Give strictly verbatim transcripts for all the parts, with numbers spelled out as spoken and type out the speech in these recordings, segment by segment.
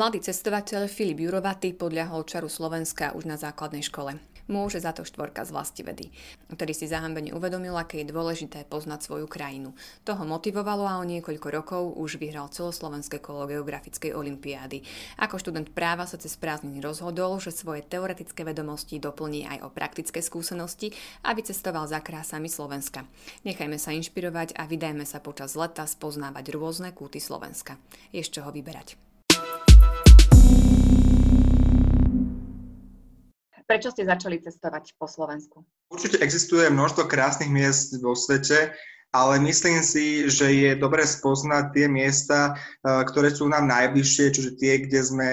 Mladý cestovateľ Filip Jurovatý podľahol čaru Slovenska už na základnej škole. Môže za to štvorka z vlastivedy. Vtedy si zahambene uvedomil, aké je dôležité poznať svoju krajinu. To ho motivovalo a o niekoľko rokov už vyhral celoslovenské kolo geografickej olympiády. Ako študent práva sa cez prázdniny rozhodol, že svoje teoretické vedomosti doplní aj o praktické skúsenosti a vycestoval za krásami Slovenska. Nechajme sa inšpirovať a vydajme sa počas leta spoznávať rôzne kúty Slovenska. Je z čoho vyberať. Prečo ste začali cestovať po Slovensku? Určite existuje množstvo krásnych miest vo svete, ale myslím si, že je dobre spoznať tie miesta, ktoré sú nám najbližšie, čiže tie, kde sme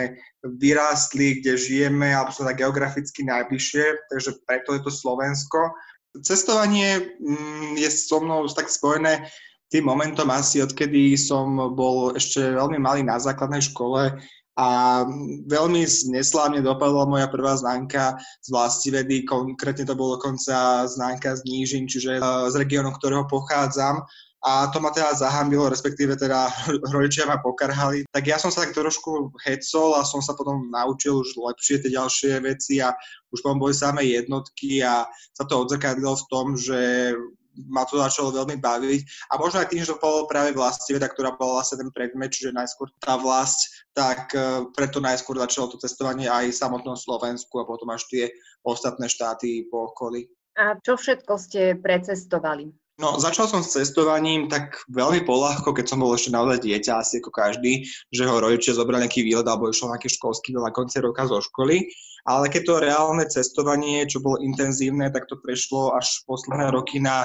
vyrástli, kde žijeme, alebo sú tak geograficky najbližšie, takže preto je to Slovensko. Cestovanie je so mnou tak spojené tým momentom asi, odkedy som bol ešte veľmi malý na základnej škole, a veľmi neslávne dopadla moja prvá známka z vlastivedy, konkrétne to bolo dokonca známka z Nížin, čiže z regiónu, ktorého pochádzam. A to ma teda zahambilo, respektíve teda rodičia ma pokarhali. Tak ja som sa tak trošku hecol a som sa potom naučil už lepšie tie ďalšie veci a už potom boli samé jednotky a sa to odzrkadlilo v tom, že ma to začalo veľmi baviť. A možno aj tým, že to bolo práve vlastiveda, ktorá bola vlastne ten predmet, čiže najskôr tá vlast, tak preto najskôr začalo to cestovanie aj v samotnom Slovensku a potom až tie ostatné štáty po okolí. A čo všetko ste precestovali? No, začal som s cestovaním tak veľmi poľahko, keď som bol ešte naozaj dieťa, asi ako každý, že ho rodičia zobrali nejaký výlet alebo išiel nejaký školský výlet na konci roka zo školy. Ale keď to reálne cestovanie, čo bolo intenzívne, tak to prešlo až posledné roky na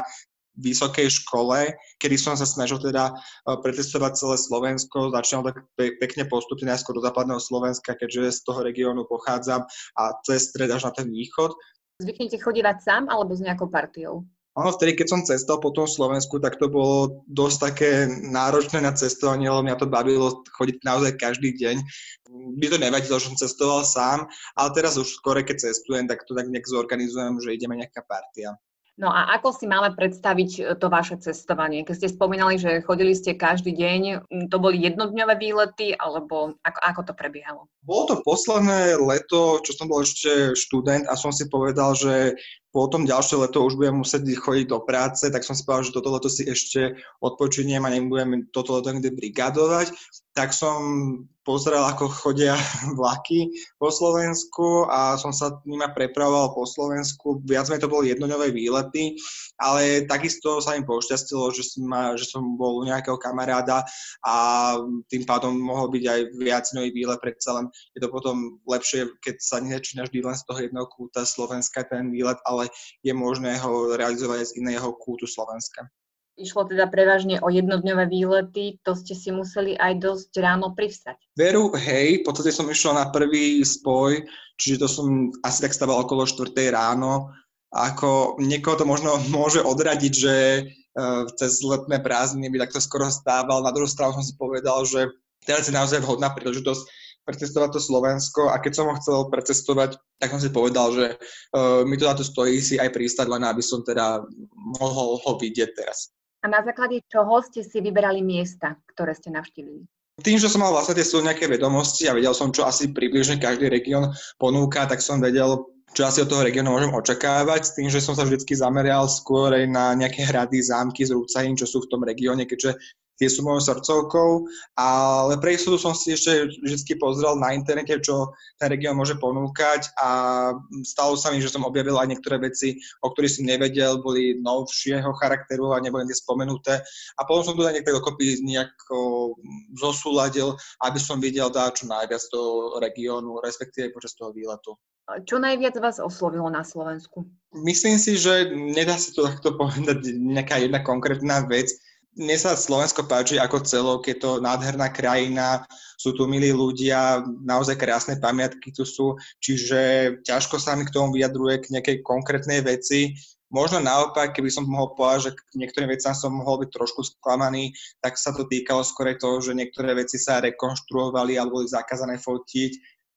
vysokej škole, kedy som sa snažil teda pretestovať celé Slovensko. Začínal tak pe- pekne postupne najskôr do západného Slovenska, keďže z toho regiónu pochádzam a cez stred až na ten východ. Zvyknete chodívať sám alebo s nejakou partiou? Ono vtedy, keď som cestoval po tom Slovensku, tak to bolo dosť také náročné na cestovanie, lebo mňa to bavilo chodiť naozaj každý deň. By to nevadilo, že som cestoval sám, ale teraz už skôr, keď cestujem, tak to tak nejak zorganizujem, že ideme nejaká partia. No a ako si máme predstaviť to vaše cestovanie? Keď ste spomínali, že chodili ste každý deň, to boli jednodňové výlety, alebo ako, ako to prebiehalo? Bolo to posledné leto, čo som bol ešte študent a som si povedal, že potom ďalšie leto už budem musieť chodiť do práce, tak som si povedal, že toto leto si ešte odpočiniem a nebudem toto leto niekde brigadovať. Tak som pozeral, ako chodia vlaky po Slovensku a som sa nimi prepravoval po Slovensku. Viac menej to boli jednodňové výlety, ale takisto sa im pošťastilo, že som, že som bol u nejakého kamaráda a tým pádom mohol byť aj viacdňový výlet, predsa len je to potom lepšie, keď sa nezačína vždy len z toho jedného kúta Slovenska ten výlet, ale je možné ho realizovať aj z iného kútu Slovenska. Išlo teda prevažne o jednodňové výlety, to ste si museli aj dosť ráno privstať. Veru, hej, v podstate som išiel na prvý spoj, čiže to som asi tak stával okolo štvrtej ráno. Ako niekoho to možno môže odradiť, že uh, cez letné prázdniny by takto skoro stával. Na druhú stranu som si povedal, že teraz je naozaj vhodná príležitosť precestovať to Slovensko a keď som ho chcel precestovať, tak som si povedal, že uh, mi to na to stojí si aj pristať, len aby som teda mohol ho vidieť teraz. A na základe čoho ste si vyberali miesta, ktoré ste navštívili? Tým, že som mal vlastne tie svoje nejaké vedomosti a vedel som, čo asi približne každý región ponúka, tak som vedel, čo asi od toho regiónu môžem očakávať. Tým, že som sa vždycky zamerial skôr aj na nejaké hrady, zámky z rúcajín, čo sú v tom regióne, keďže tie sú mojou srdcovkou, ale pre istotu som si ešte vždy pozrel na internete, čo ten región môže ponúkať a stalo sa mi, že som objavil aj niektoré veci, o ktorých som nevedel, boli novšieho charakteru a neboli spomenuté a potom som tu aj niektoré dokopy nejako zosúladil, aby som videl dá čo najviac toho regiónu, respektíve počas toho výletu. Čo najviac vás oslovilo na Slovensku? Myslím si, že nedá sa to takto povedať nejaká jedna konkrétna vec. Mne sa Slovensko páči ako celok, je to nádherná krajina, sú tu milí ľudia, naozaj krásne pamiatky tu sú, čiže ťažko sa mi k tomu vyjadruje k nejakej konkrétnej veci. Možno naopak, keby som mohol povedať, že k niektorým veciam som mohol byť trošku sklamaný, tak sa to týkalo skôr toho, že niektoré veci sa rekonštruovali alebo boli zakázané fotiť,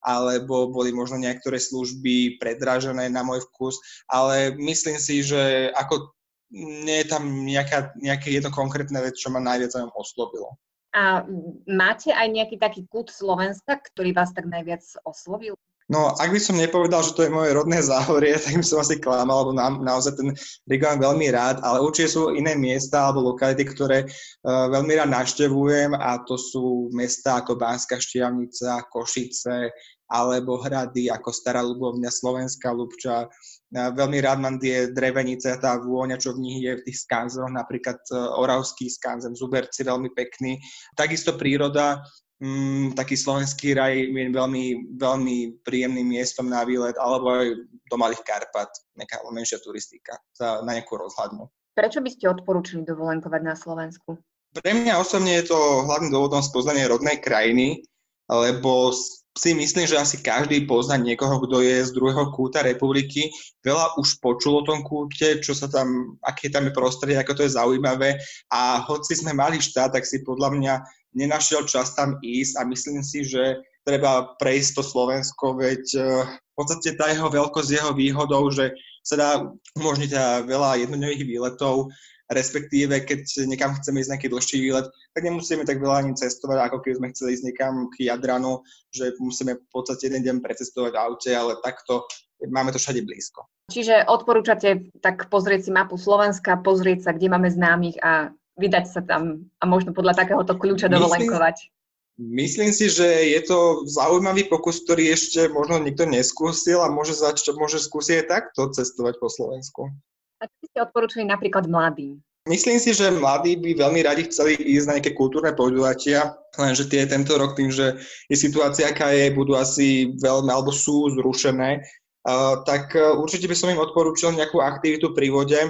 alebo boli možno niektoré služby predražené na môj vkus, ale myslím si, že ako nie je tam nejaká, nejaké jedno konkrétne vec, čo ma najviac na ňom oslovilo. A máte aj nejaký taký kút Slovenska, ktorý vás tak najviac oslovil? No, ak by som nepovedal, že to je moje rodné Záhorie, tak by som asi klamal, lebo nám naozaj ten region veľmi rád, ale určite sú iné miesta alebo lokality, ktoré uh, veľmi rád navštevujem, a to sú mesta ako Banská Štiavnica, Košice, alebo hrady ako Stará Ľubovňa, slovenská Ľubča. Veľmi rád mám tie drevenice, tá vôňa, čo v nich je v tých skanzenoch, napríklad oravský skanzen, zuberci, veľmi pekný. Takisto príroda, mm, taký slovenský raj je veľmi, veľmi príjemným miestom na výlet, alebo aj do Malých Karpat, nejaká menšia turistika na nejakú rozhľadnú. Prečo by ste odporúčili dovolenkovať na Slovensku? Pre mňa osobne je to hlavným dôvodom spoznanie rodnej krajiny, lebo si myslím, že asi každý pozná niekoho, kto je z druhého kúta republiky. Veľa už počul o tom kúte, čo sa tam, aké tam je prostredie, ako to je zaujímavé. A hoci sme mali štát, tak si podľa mňa nenašiel čas tam ísť, a myslím si, že treba prejsť to Slovensko, veď v podstate tá jeho veľkosť, jeho výhodou, že sa dá umožniť veľa jednodňových výletov, respektíve keď niekam chceme ísť nejaký dlhší výlet, tak nemusíme tak veľa ani cestovať, ako keby sme chceli ísť niekam k Jadranu, že musíme v podstate jeden deň precestovať v aute, ale takto máme to všade blízko. Čiže odporúčate tak pozrieť si mapu Slovenska, pozrieť sa, kde máme známych, a vydať sa tam a možno podľa takéhoto kľúča dovolenkovať. Myslím si, že je to zaujímavý pokus, ktorý ešte možno nikto neskúsil, a môže, zač- môže skúsiť aj takto cestovať po Slovensku. A čo by ste odporúčili napríklad mladým? Myslím si, že mladí by veľmi radi chceli ísť na nejaké kultúrne podujatia, lenže tie tento rok tým, že je situácia, aká je, budú asi veľmi, alebo sú zrušené, uh, tak uh, určite by som im odporúčil nejakú aktivitu pri vode,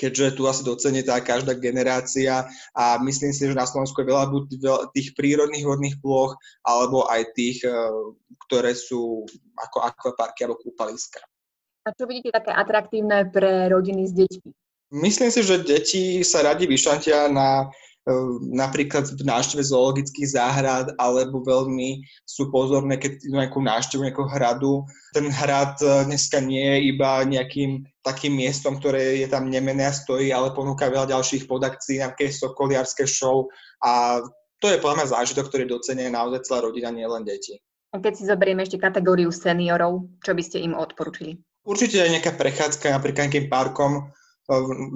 keďže tu asi docenie tá každá generácia, a myslím si, že na Slovensku je veľa buď tých prírodných vodných ploch, alebo aj tých, ktoré sú ako akvaparky alebo kúpaliska. A čo vidíte také atraktívne pre rodiny s deťmi? Myslím si, že deti sa radi vyšantia na napríklad v návšteve zoologických záhrad, alebo veľmi sú pozorné, keď idú nejakú návštevu nejakého hradu. Ten hrad dneska nie je iba nejakým takým miestom, ktoré je tam nemené a stojí, ale ponúka veľa ďalších podakcií, nejaké sokoliarské show, a to je podľa mňa zážitok, ktorý docenia naozaj celá rodina, nie len deti. A keď si zoberieme ešte kategóriu seniorov, čo by ste im odporúčili? Určite aj nejaká prechádzka napríklad nejakým parkom,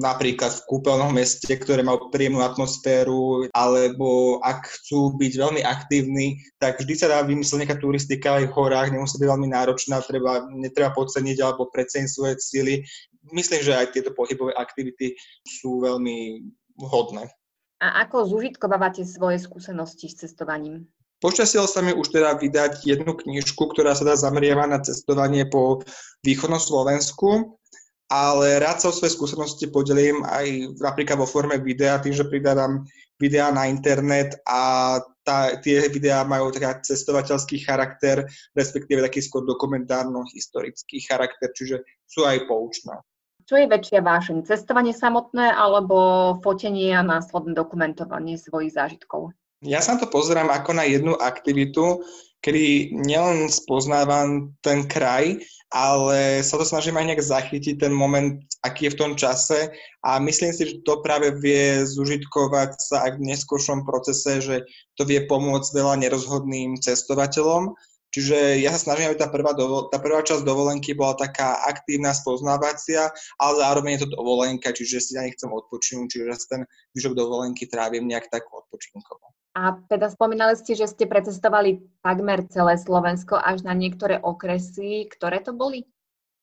napríklad v kúpeľnom meste, ktoré má príjemnú atmosféru, alebo ak chcú byť veľmi aktívni, tak vždy sa dá vymyslieť nejaká turistika aj v horách, nemusí byť veľmi náročná, treba, netreba podceniť alebo preceniť svoje sily. Myslím, že aj tieto pohybové aktivity sú veľmi vhodné. A ako zúžitkovávate svoje skúsenosti s cestovaním? Počasilo sa mi už teda vydať jednu knižku, ktorá sa dá zameriavať na cestovanie po východnom Slovensku, ale rád sa o svoje skúsenosti podelím aj napríklad vo forme videa, tým, že pridávam videá na internet, a tá, tie videá majú taký cestovateľský charakter, respektíve taký skôr dokumentárno-historický charakter, čiže sú aj poučné. Čo je väčšia vášeň? Cestovanie samotné, alebo fotenie a následné dokumentovanie svojich zážitkov? Ja sa to pozerám ako na jednu aktivitu, kedy nielen spoznávam ten kraj, ale sa to snažím aj nejak zachytiť ten moment, aký je v tom čase, a myslím si, že to práve vie zužitkovať sa aj v neskôršom procese, že to vie pomôcť veľa nerozhodným cestovateľom. Čiže ja sa snažím, aby tá prvá, dovol- tá prvá časť dovolenky bola taká aktívna, spoznávacia, ale zároveň je to dovolenka, čiže si ja nechcem odpočinúť, čiže ten zvyšok dovolenky trávim nejak tak odpočinkovo. A teda spomínali ste, že ste precestovali takmer celé Slovensko až na niektoré okresy. Ktoré to boli?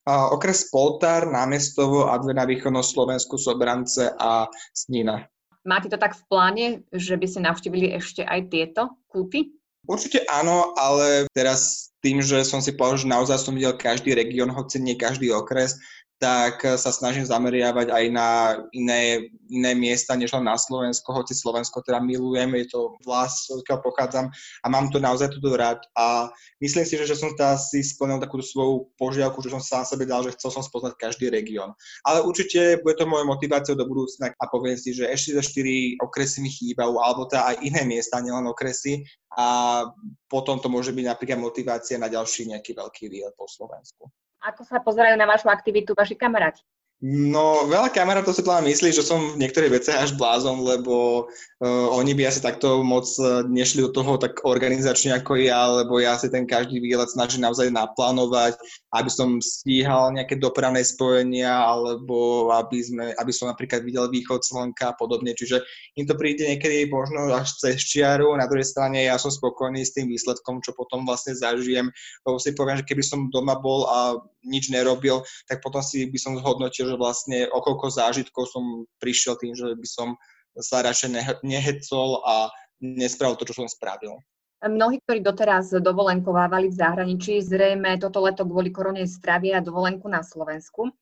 Uh, okres Poltár, Námestovo a dve na východnom Slovensku, Sobrance a Snina. Máte to tak v pláne, že by ste navštívili ešte aj tieto kúty? Určite áno, ale teraz tým, že som si povedal, že naozaj som videl každý región, hoci nie každý okres, tak sa snažím zameriavať aj na iné, iné miesta, než len na Slovensko, hoci Slovensko teda milujem, je to vlast, odkiaľ pochádzam, a mám to naozaj toto rád. A myslím si, že, že som teda si splnil takú svoju požiadavku, že som sám sebe dal, že chcel som spoznať každý región. Ale určite bude to mojou motiváciou do budúcna, a poviem si, že ešte za štyri okresy mi chýbajú, alebo teda aj iné miesta, nielen okresy, a potom to môže byť napríklad motivácia na ďalší nejaký veľký výlet po Slovensku. Ako sa pozerajú na vašu aktivitu vaši kamaráti? No, veľa kamarátov si teda myslí, že som v niektorých veciach až blázon, lebo uh, oni by asi takto moc nešli do toho tak organizačne ako ja, lebo ja si ten každý výlet snažím naozaj naplánovať, aby som stíhal nejaké dopravné spojenia, alebo aby, sme, aby som napríklad videl východ slnka a podobne. Čiže im to príde niekedy možno až cez čiaru, na druhej strane ja som spokojný s tým výsledkom, čo potom vlastne zažijem, lebo si poviem, že keby som doma bol a nič nerobil, tak potom si by som zhodnotil, že vlastne o koľko zážitkov som prišiel tým, že by som sa radšej nehecol a nespravil to, čo som spravil. Mnohí, ktorí doteraz dovolenkovávali v zahraničí, zrejme toto leto kvôli korone stravia dovolenku na Slovensku.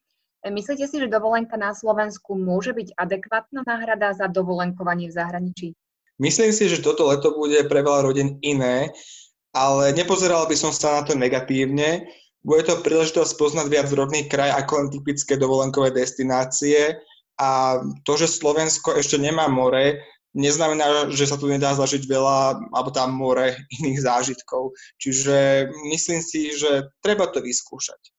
Myslíte si, že dovolenka na Slovensku môže byť adekvátna náhrada za dovolenkovanie v zahraničí? Myslím si, že toto leto bude pre veľa rodín iné, ale nepozeral by som sa na to negatívne. Bude to príležitosť poznať viac rodný kraj ako len typické dovolenkové destinácie a to, že Slovensko ešte nemá more, neznamená, že sa tu nedá zažiť veľa, alebo tam more iných zážitkov. Čiže myslím si, že treba to vyskúšať.